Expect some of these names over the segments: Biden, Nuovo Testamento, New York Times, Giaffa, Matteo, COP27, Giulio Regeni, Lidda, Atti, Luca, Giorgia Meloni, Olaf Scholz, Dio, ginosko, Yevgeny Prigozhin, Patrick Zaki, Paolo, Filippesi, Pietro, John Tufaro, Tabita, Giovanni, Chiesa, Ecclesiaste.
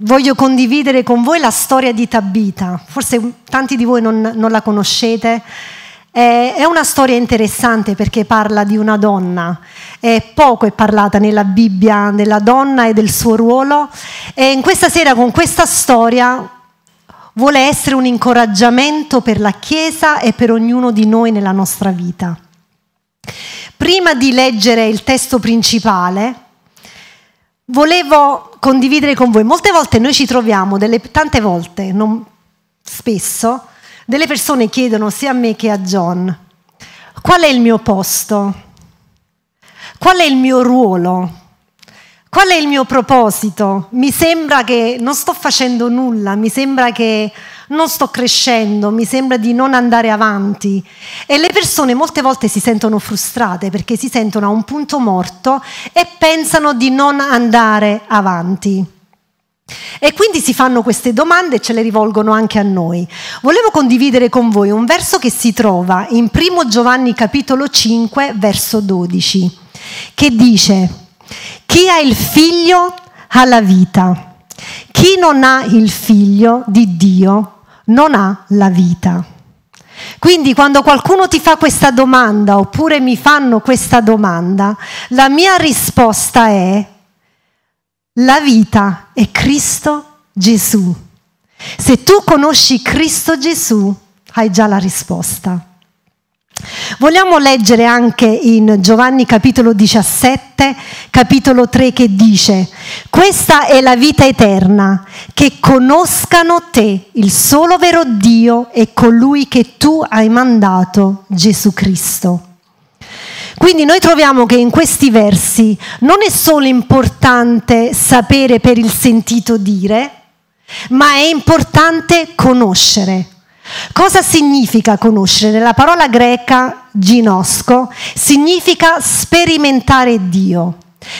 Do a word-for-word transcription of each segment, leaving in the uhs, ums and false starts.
voglio condividere con voi la storia di Tabita. Forse tanti di voi non, non la conoscete. Eh, è una storia interessante perché parla di una donna. Eh, poco è parlata nella Bibbia della donna e del suo ruolo. E in questa sera, con questa storia, vuole essere un incoraggiamento per la Chiesa e per ognuno di noi nella nostra vita. Prima di leggere il testo principale, volevo condividere con voi, molte volte noi ci troviamo, delle, tante volte, non spesso, delle persone chiedono sia a me che a John, qual è il mio posto? Qual è il mio ruolo? Qual è il mio proposito? Mi sembra che non sto facendo nulla, mi sembra che non sto crescendo, mi sembra di non andare avanti. E le persone molte volte si sentono frustrate perché si sentono a un punto morto e pensano di non andare avanti. E quindi si fanno queste domande e ce le rivolgono anche a noi. Volevo condividere con voi un verso che si trova in primo Giovanni capitolo cinque, verso dodici, che dice: «Chi ha il figlio ha la vita». Chi non ha il figlio di Dio non ha la vita. Quindi quando qualcuno ti fa questa domanda oppure mi fanno questa domanda, la mia risposta è: la vita è Cristo Gesù. Se tu conosci Cristo Gesù, hai già la risposta. Vogliamo leggere anche in Giovanni capitolo diciassette, capitolo tre, che dice: «Questa è la vita eterna, che conoscano te, il solo vero Dio, e colui che tu hai mandato, Gesù Cristo». Quindi noi troviamo che in questi versi non è solo importante sapere per il sentito dire, ma è importante conoscere. Cosa significa conoscere? La parola greca ginosko significa sperimentare Dio.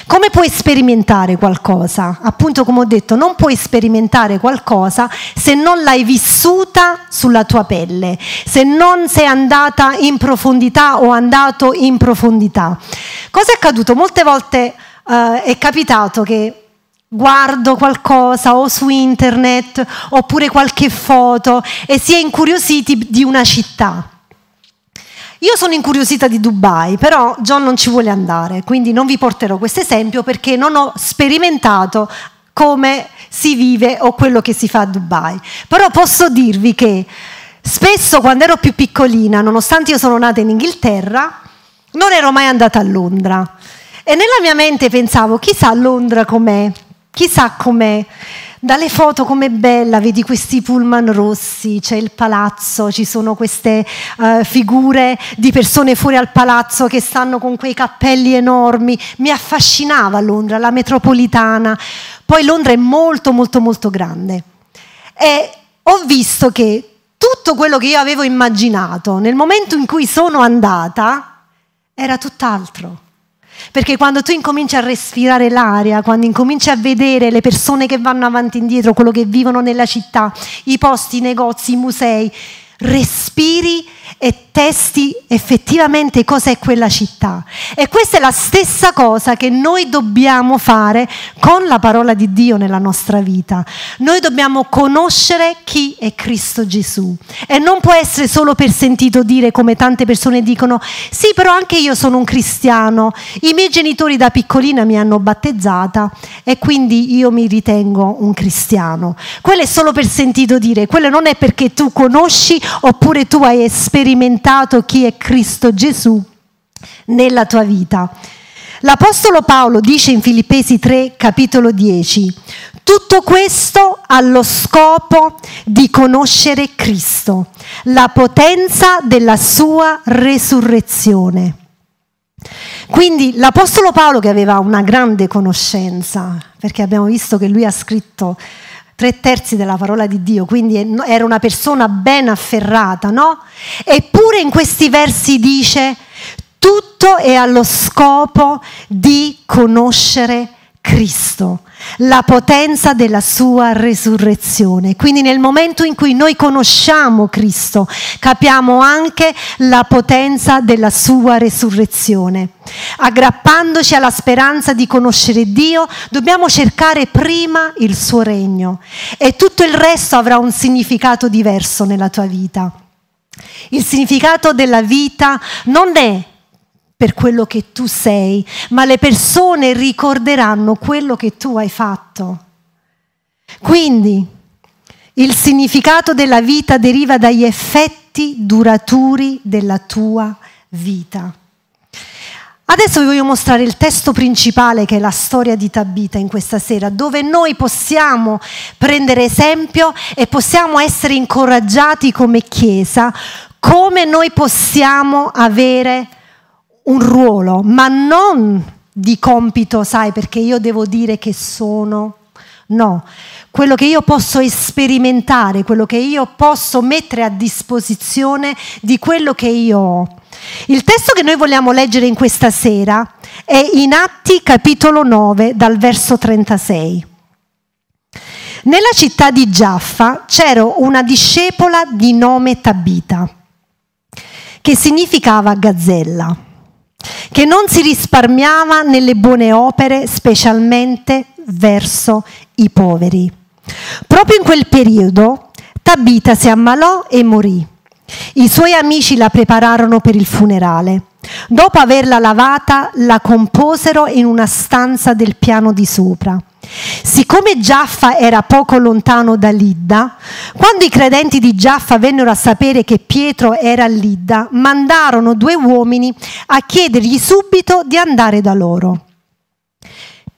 Come puoi sperimentare qualcosa? Appunto, come ho detto, non puoi sperimentare qualcosa se non l'hai vissuta sulla tua pelle, se non sei andata in profondità o andato in profondità. Cosa è accaduto? Molte volte eh, è capitato che guardo qualcosa o su internet oppure qualche foto e si è incuriositi di una città. Io sono incuriosita di Dubai, però John non ci vuole andare, quindi non vi porterò questo esempio perché non ho sperimentato come si vive o quello che si fa a Dubai. Però posso dirvi che spesso, quando ero più piccolina, nonostante io sono nata in Inghilterra, non ero mai andata a Londra e nella mia mente pensavo: chissà Londra com'è, chissà com'è, dalle foto com'è bella, vedi questi pullman rossi, c'è il palazzo, ci sono queste uh, figure di persone fuori al palazzo che stanno con quei cappelli enormi. Mi affascinava Londra, la metropolitana. Poi Londra è molto molto molto grande e ho visto che tutto quello che io avevo immaginato nel momento in cui sono andata era tutt'altro. Perché quando tu incominci a respirare l'aria, quando incominci a vedere le persone che vanno avanti e indietro, quello che vivono nella città, i posti, i negozi, i musei, respiri e testi effettivamente cos'è quella città. E questa è la stessa cosa che noi dobbiamo fare con la parola di Dio nella nostra vita. Noi dobbiamo conoscere chi è Cristo Gesù e non può essere solo per sentito dire, come tante persone dicono: sì, però anche io sono un cristiano, i miei genitori da piccolina mi hanno battezzata e quindi io mi ritengo un cristiano. Quello è solo per sentito dire, quello non è perché tu conosci oppure tu hai sperimentato chi è Cristo Gesù nella tua vita. L'apostolo Paolo dice in Filippesi tre, capitolo dieci: tutto questo allo scopo di conoscere Cristo, la potenza della sua resurrezione. Quindi l'apostolo Paolo, che aveva una grande conoscenza, perché abbiamo visto che lui ha scritto tre terzi della parola di Dio, quindi era una persona ben afferrata, no? Eppure in questi versi dice: tutto è allo scopo di conoscere Cristo, la potenza della sua resurrezione. Quindi nel momento in cui noi conosciamo Cristo, capiamo anche la potenza della sua resurrezione. Aggrappandoci alla speranza di conoscere Dio, dobbiamo cercare prima il suo regno e tutto il resto avrà un significato diverso nella tua vita. Il significato della vita non è per quello che tu sei, ma le persone ricorderanno quello che tu hai fatto. Quindi il significato della vita deriva dagli effetti duraturi della tua vita. Adesso vi voglio mostrare il testo principale, che è la storia di Tabita in questa sera, dove noi possiamo prendere esempio e possiamo essere incoraggiati come Chiesa, come noi possiamo avere un ruolo, ma non di compito, sai, perché io devo dire che sono, no, quello che io posso sperimentare, quello che io posso mettere a disposizione di quello che io ho. Il testo che noi vogliamo leggere in questa sera è in Atti capitolo nove, dal verso trentasei. Nella città di Giaffa c'era una discepola di nome Tabita, che significava gazzella, che non si risparmiava nelle buone opere, specialmente verso i poveri. Proprio in quel periodo Tabita si ammalò e morì. I suoi amici la prepararono per il funerale. Dopo averla lavata, la composero in una stanza del piano di sopra. Siccome Giaffa era poco lontano da Lidda, quando i credenti di Giaffa vennero a sapere che Pietro era a Lidda, mandarono due uomini a chiedergli subito di andare da loro.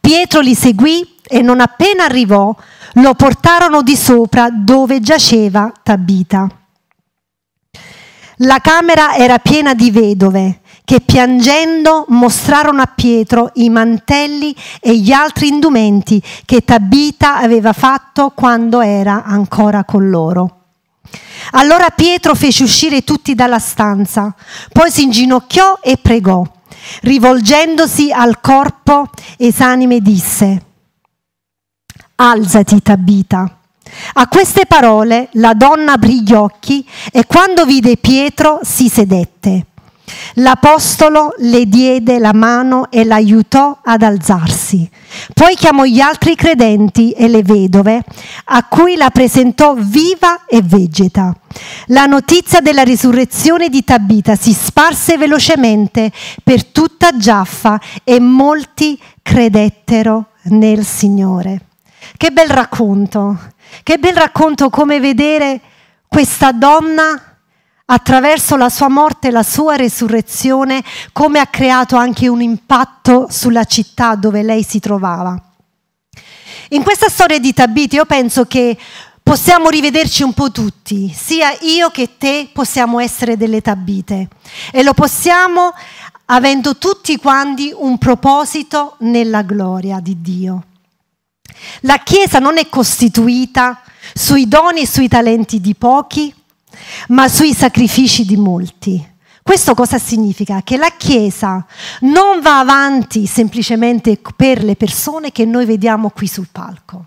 Pietro li seguì e non appena arrivò lo portarono di sopra dove giaceva Tabita. La camera era piena di vedove, che piangendo mostrarono a Pietro i mantelli e gli altri indumenti che Tabita aveva fatto quando era ancora con loro. Allora Pietro fece uscire tutti dalla stanza, poi si inginocchiò e pregò. Rivolgendosi al corpo esanime disse: «Alzati, Tabita». A queste parole la donna aprì gli occhi e quando vide Pietro si sedette. L'apostolo le diede la mano e l'aiutò ad alzarsi. Poi chiamò gli altri credenti e le vedove, a cui la presentò viva e vegeta. La notizia della risurrezione di Tabita si sparse velocemente per tutta Giaffa e molti credettero nel Signore. Che bel racconto, che bel racconto, come vedere questa donna attraverso la sua morte e la sua resurrezione, come ha creato anche un impatto sulla città dove lei si trovava. In questa storia di Tabita io penso che possiamo rivederci un po' tutti, sia io che te possiamo essere delle Tabite, e lo possiamo avendo tutti quanti un proposito nella gloria di Dio. La Chiesa non è costituita sui doni e sui talenti di pochi, ma sui sacrifici di molti. Questo cosa significa? Che la Chiesa non va avanti semplicemente per le persone che noi vediamo qui sul palco.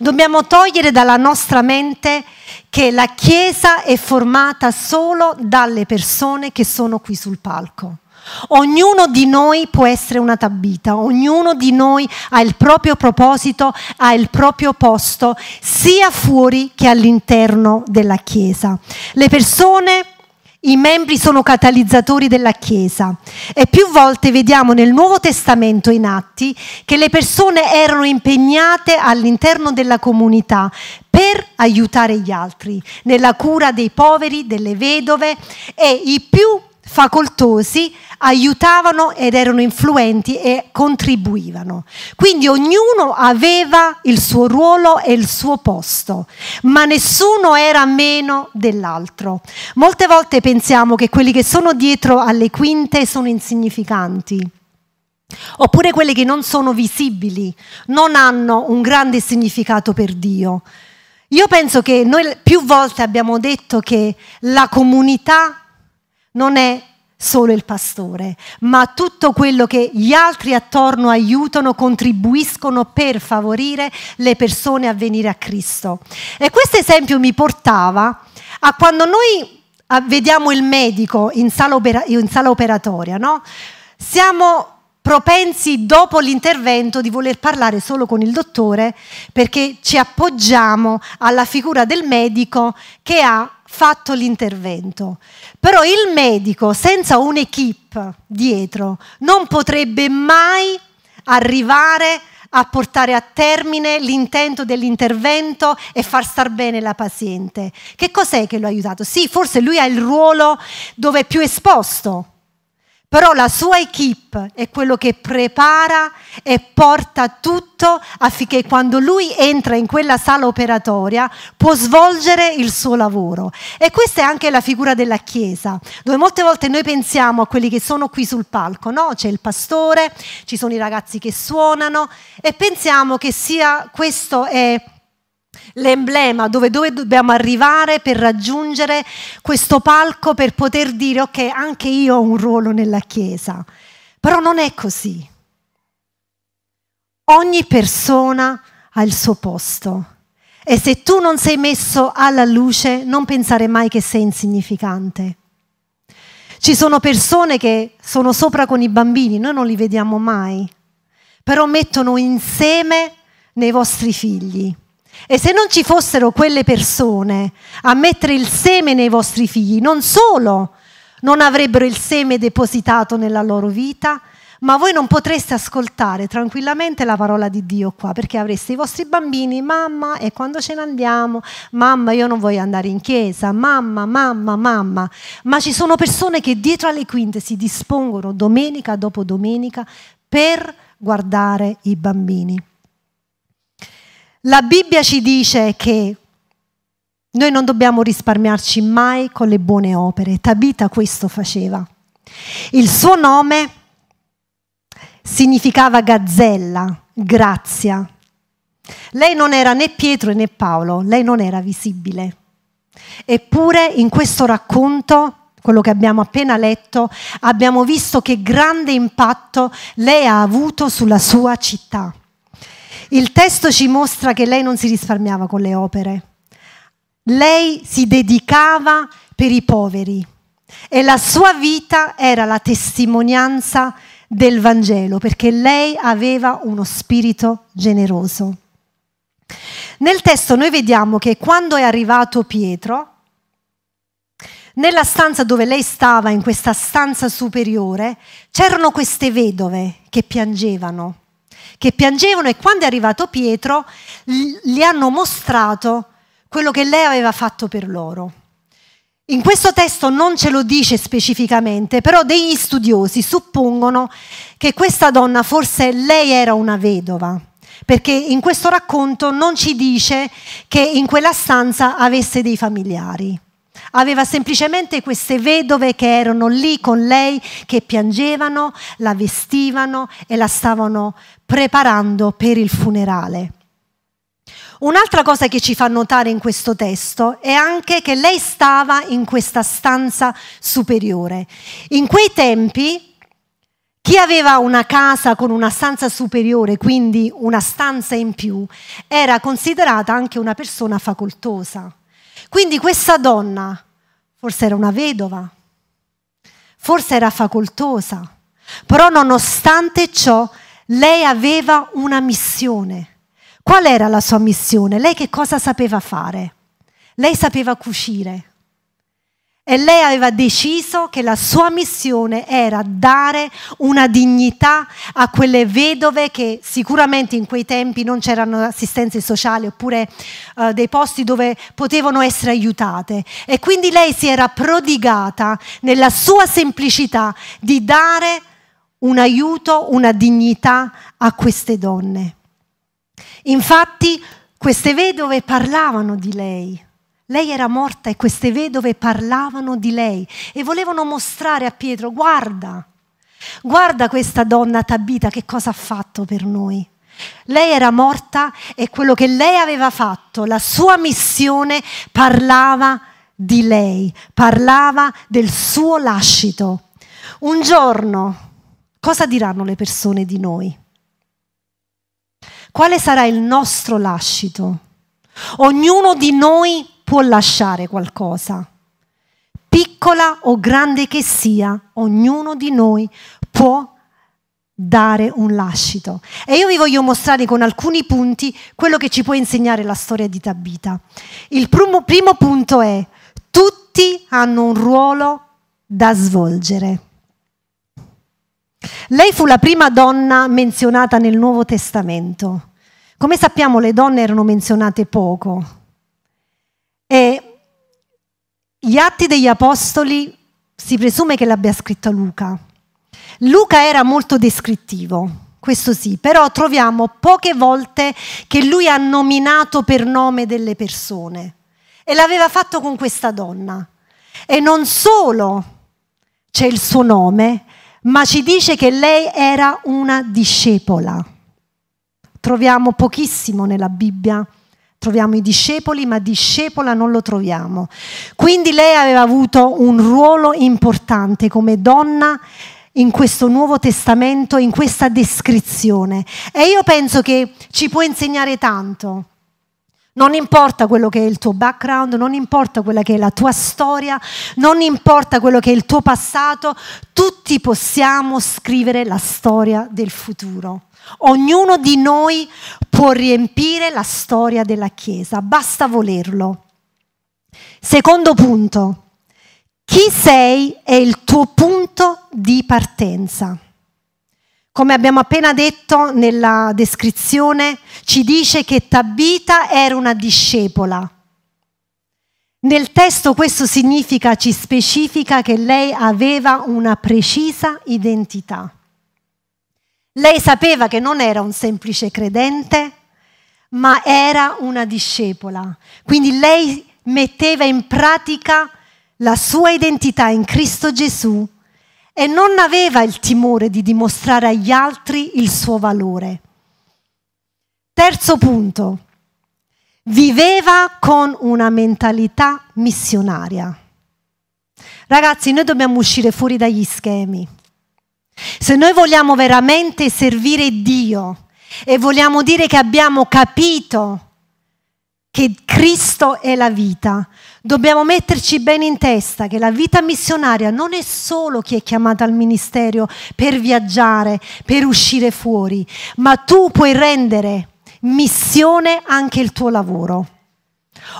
Dobbiamo togliere dalla nostra mente che la Chiesa è formata solo dalle persone che sono qui sul palco. Ognuno di noi può essere una Tabita, ognuno di noi ha il proprio proposito, ha il proprio posto, sia fuori che all'interno della Chiesa. Le persone, i membri sono catalizzatori della Chiesa, e più volte vediamo nel Nuovo Testamento in Atti che le persone erano impegnate all'interno della comunità per aiutare gli altri, nella cura dei poveri, delle vedove, e i più facoltosi aiutavano ed erano influenti e contribuivano. Quindi ognuno aveva il suo ruolo e il suo posto, ma nessuno era meno dell'altro. Molte volte pensiamo che quelli che sono dietro alle quinte sono insignificanti, Oppure quelle che non sono visibili, non hanno un grande significato per Dio. Io penso che noi più volte abbiamo detto che la comunità non è solo il pastore, ma tutto quello che gli altri attorno aiutano, contribuiscono per favorire le persone a venire a Cristo. E questo esempio mi portava a quando noi vediamo il medico in sala, opera- in sala operatoria, no? Siamo propensi dopo l'intervento di voler parlare solo con il dottore, perché ci appoggiamo alla figura del medico che ha fatto l'intervento. Però il medico senza un'equipe dietro non potrebbe mai arrivare a portare a termine l'intento dell'intervento e far star bene la paziente. Che cos'è che lo ha aiutato? Sì, forse lui ha il ruolo dove è più esposto, però la sua equipe è quello che prepara e porta tutto affinché quando lui entra in quella sala operatoria può svolgere il suo lavoro. E questa è anche la figura della Chiesa, dove molte volte noi pensiamo a quelli che sono qui sul palco, no? C'è il pastore, ci sono i ragazzi che suonano e pensiamo che sia questo è l'emblema dove, dove dobbiamo arrivare per raggiungere questo palco, per poter dire ok, anche io ho un ruolo nella Chiesa. Però non è così. Ogni persona ha il suo posto e se tu non sei messo alla luce non pensare mai che sei insignificante. Ci sono persone che sono sopra con i bambini, noi non li vediamo mai, però mettono insieme nei vostri figli. E se non ci fossero quelle persone a mettere il seme nei vostri figli, non solo non avrebbero il seme depositato nella loro vita, ma voi non potreste ascoltare tranquillamente la parola di Dio qua, perché avreste i vostri bambini, mamma, e quando ce ne andiamo? Mamma, io non voglio andare in chiesa, mamma, mamma, mamma. Ma ci sono persone che dietro alle quinte si dispongono domenica dopo domenica per guardare i bambini. La Bibbia ci dice che noi non dobbiamo risparmiarci mai con le buone opere. Tabita questo faceva. Il suo nome significava gazzella, grazia. Lei non era né Pietro né Paolo, lei non era visibile. Eppure in questo racconto, quello che abbiamo appena letto, abbiamo visto che grande impatto lei ha avuto sulla sua città. Il testo ci mostra che lei non si risparmiava con le opere. Lei si dedicava per i poveri e la sua vita era la testimonianza del Vangelo, perché lei aveva uno spirito generoso. Nel testo noi vediamo che quando è arrivato Pietro, nella stanza dove lei stava, in questa stanza superiore, c'erano queste vedove che piangevano. che piangevano e quando è arrivato Pietro gli hanno mostrato quello che lei aveva fatto per loro. In questo testo non ce lo dice specificamente, però degli studiosi suppongono che questa donna forse lei era una vedova, perché in questo racconto non ci dice che in quella stanza avesse dei familiari. Aveva semplicemente queste vedove che erano lì con lei, che piangevano, la vestivano e la stavano preparando per il funerale. Un'altra cosa che ci fa notare in questo testo è anche che lei stava in questa stanza superiore. In quei tempi, chi aveva una casa con una stanza superiore, quindi una stanza in più, era considerata anche una persona facoltosa. Quindi questa donna forse era una vedova, forse era facoltosa, però nonostante ciò lei aveva una missione. Qual era la sua missione? Lei che cosa sapeva fare? Lei sapeva cucire e lei aveva deciso che la sua missione era dare una dignità a quelle vedove che sicuramente in quei tempi non c'erano assistenze sociali oppure eh, dei posti dove potevano essere aiutate. E quindi lei si era prodigata nella sua semplicità di dare un aiuto, una dignità a queste donne. Infatti queste vedove parlavano di lei. Lei era morta e queste vedove parlavano di lei e volevano mostrare a Pietro: guarda, Guarda questa donna Tabita che cosa ha fatto per noi. Lei era morta e quello che lei aveva fatto, la sua missione, parlava di lei, parlava del suo lascito. Un giorno, cosa diranno le persone di noi? Quale sarà il nostro lascito? Ognuno di noi può lasciare qualcosa. Piccola o grande che sia, ognuno di noi può dare un lascito. E io vi voglio mostrare con alcuni punti quello che ci può insegnare la storia di Tabita. Il primo, primo punto è: tutti hanno un ruolo da svolgere. Lei fu la prima donna menzionata nel Nuovo Testamento. Come sappiamo, le donne erano menzionate poco. E gli Atti degli Apostoli si presume che l'abbia scritto Luca. Luca era molto descrittivo, questo sì, però troviamo poche volte che lui ha nominato per nome delle persone, e l'aveva fatto con questa donna. E non solo c'è il suo nome, ma ci dice che lei era una discepola. Troviamo pochissimo nella Bibbia. Troviamo i discepoli, ma discepola non lo troviamo. Quindi lei aveva avuto un ruolo importante come donna in questo Nuovo Testamento, in questa descrizione. E io penso che ci può insegnare tanto. Non importa quello che è il tuo background, non importa quella che è la tua storia, non importa quello che è il tuo passato, tutti possiamo scrivere la storia del futuro. Ognuno di noi può riempire la storia della Chiesa, basta volerlo. Secondo punto: chi sei è il tuo punto di partenza. Come abbiamo appena detto nella descrizione, ci dice che Tabita era una discepola. Nel testo questo significa, ci specifica che lei aveva una precisa identità. Lei sapeva che non era un semplice credente, ma era una discepola. Quindi lei metteva in pratica la sua identità in Cristo Gesù e non aveva il timore di dimostrare agli altri il suo valore. Terzo punto: viveva con una mentalità missionaria. Ragazzi, noi dobbiamo uscire fuori dagli schemi. Se noi vogliamo veramente servire Dio e vogliamo dire che abbiamo capito che Cristo è la vita, dobbiamo metterci bene in testa che la vita missionaria non è solo chi è chiamato al ministero per viaggiare, per uscire fuori, ma tu puoi rendere missione anche il tuo lavoro.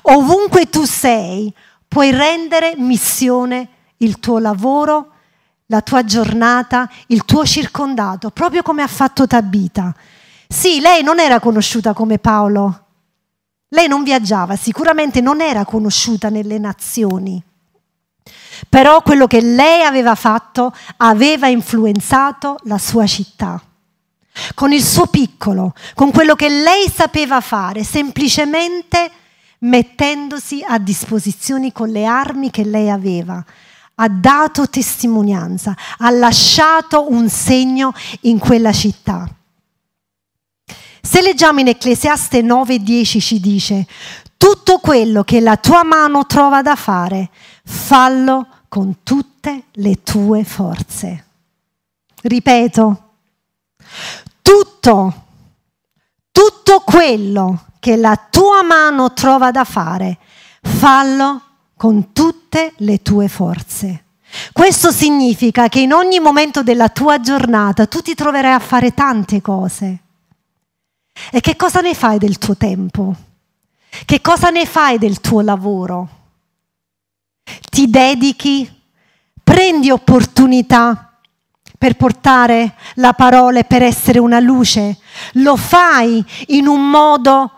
Ovunque tu sei, puoi rendere missione il tuo lavoro, la tua giornata, il tuo circondato, proprio come ha fatto Tabita. Sì, lei non era conosciuta come Paolo. Lei non viaggiava, sicuramente non era conosciuta nelle nazioni. Però quello che lei aveva fatto aveva influenzato la sua città. Con il suo piccolo, con quello che lei sapeva fare, semplicemente mettendosi a disposizione con le armi che lei aveva, ha dato testimonianza, ha lasciato un segno in quella città. Se leggiamo in Ecclesiaste nove dieci ci dice: tutto quello che la tua mano trova da fare, fallo con tutte le tue forze. Ripeto, tutto, tutto quello che la tua mano trova da fare, fallo con tutte le tue forze. Questo significa che in ogni momento della tua giornata tu ti troverai a fare tante cose. E che cosa ne fai del tuo tempo? Che cosa ne fai del tuo lavoro? Ti dedichi? Prendi opportunità per portare la parola e per essere una luce? Lo fai in un modo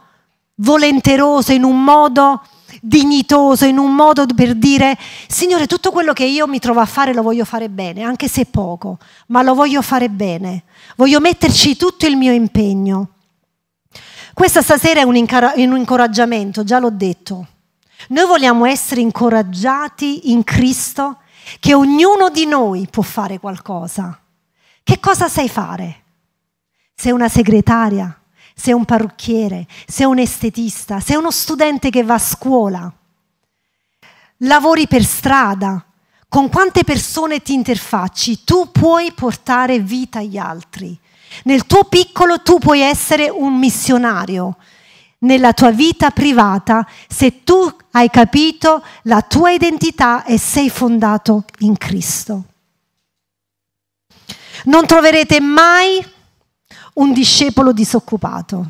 volenteroso, in un modo dignitoso, in un modo per dire: Signore, tutto quello che io mi trovo a fare lo voglio fare bene, anche se poco, ma lo voglio fare bene, voglio metterci tutto il mio impegno. Questa stasera è un, incar- un incoraggiamento, già l'ho detto. Noi vogliamo essere incoraggiati in Cristo che ognuno di noi può fare qualcosa, che cosa sai fare? Sei una segretaria, sei un parrucchiere, sei un estetista, sei uno studente che va a scuola, lavori per strada, con quante persone ti interfacci, tu puoi portare vita agli altri. Nel tuo piccolo tu puoi essere un missionario. Nella tua vita privata, se tu hai capito la tua identità e sei fondato in Cristo. Non troverete mai un discepolo disoccupato,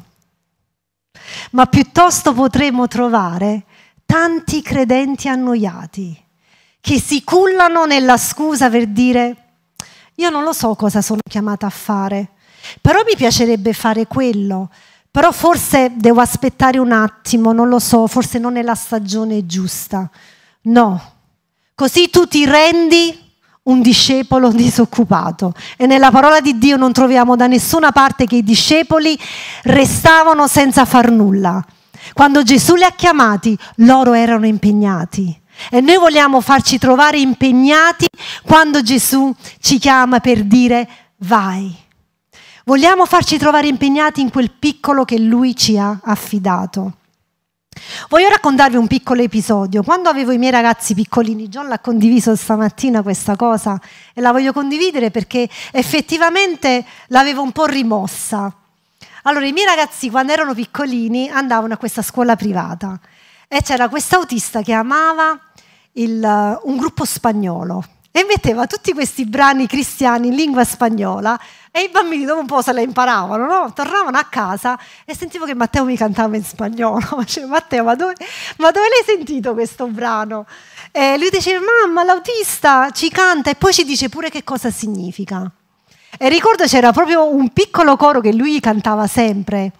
ma piuttosto potremo trovare tanti credenti annoiati che si cullano nella scusa per dire: io non lo so cosa sono chiamata a fare, però mi piacerebbe fare quello. Però forse devo aspettare un attimo, non lo so, forse non è la stagione giusta. No, così tu ti rendi un discepolo disoccupato. E nella parola di Dio non troviamo da nessuna parte che i discepoli restavano senza far nulla. Quando Gesù li ha chiamati, loro erano impegnati. E noi vogliamo farci trovare impegnati quando Gesù ci chiama per dire vai. Vogliamo farci trovare impegnati in quel piccolo che Lui ci ha affidato. Voglio raccontarvi un piccolo episodio. Quando avevo i miei ragazzi piccolini, John l'ha condiviso stamattina questa cosa e la voglio condividere perché effettivamente l'avevo un po' rimossa. Allora, i miei ragazzi quando erano piccolini andavano a questa scuola privata e c'era questo autista che amava il, un gruppo spagnolo. E metteva tutti questi brani cristiani in lingua spagnola e i bambini dopo un po' se la imparavano, no? Tornavano a casa e sentivo che Matteo mi cantava in spagnolo. Ma cioè, Matteo, ma dove, ma dove l'hai sentito questo brano? E lui diceva: mamma, l'autista ci canta e poi ci dice pure che cosa significa. E ricordo c'era proprio un piccolo coro che lui cantava sempre: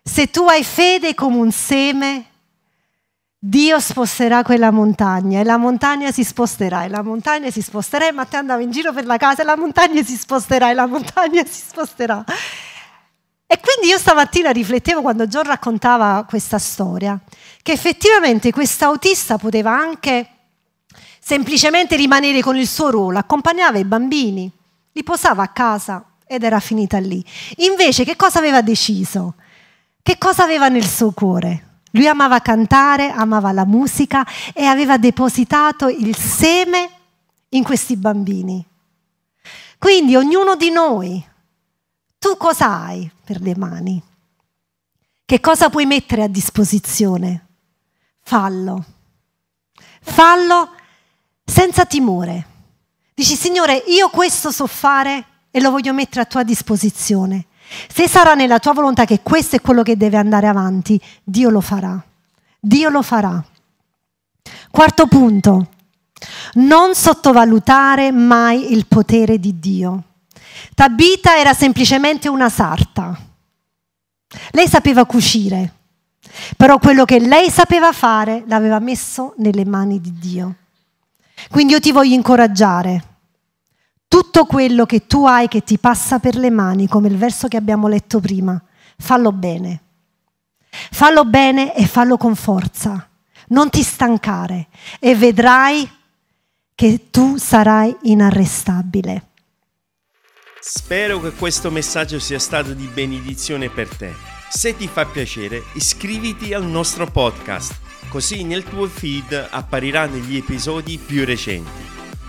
se tu hai fede come un seme, Dio sposterà quella montagna, e la montagna si sposterà, e la montagna si sposterà, e Matteo andava in giro per la casa, e la montagna si sposterà, e la montagna si sposterà. E quindi io stamattina riflettevo quando John raccontava questa storia, che effettivamente quest'autista poteva anche semplicemente rimanere con il suo ruolo, accompagnava i bambini, li posava a casa ed era finita lì. Invece che cosa aveva deciso? Che cosa aveva nel suo cuore? Lui amava cantare, amava la musica e aveva depositato il seme in questi bambini. Quindi ognuno di noi, tu cosa hai per le mani? Che cosa puoi mettere a disposizione? Fallo. Fallo senza timore. Dici: Signore, io questo so fare e lo voglio mettere a tua disposizione. Se sarà nella tua volontà che questo è quello che deve andare avanti, Dio lo farà. Dio lo farà. Quarto punto. Non sottovalutare mai il potere di Dio. Tabita era semplicemente una sarta. Lei sapeva cucire, però quello che lei sapeva fare l'aveva messo nelle mani di Dio. Quindi io ti voglio incoraggiare. Tutto quello che tu hai che ti passa per le mani, come il verso che abbiamo letto prima, fallo bene. Fallo bene e fallo con forza. Non ti stancare e vedrai che tu sarai inarrestabile. Spero che questo messaggio sia stato di benedizione per te. Se ti fa piacere, iscriviti al nostro podcast, così nel tuo feed appariranno gli episodi più recenti.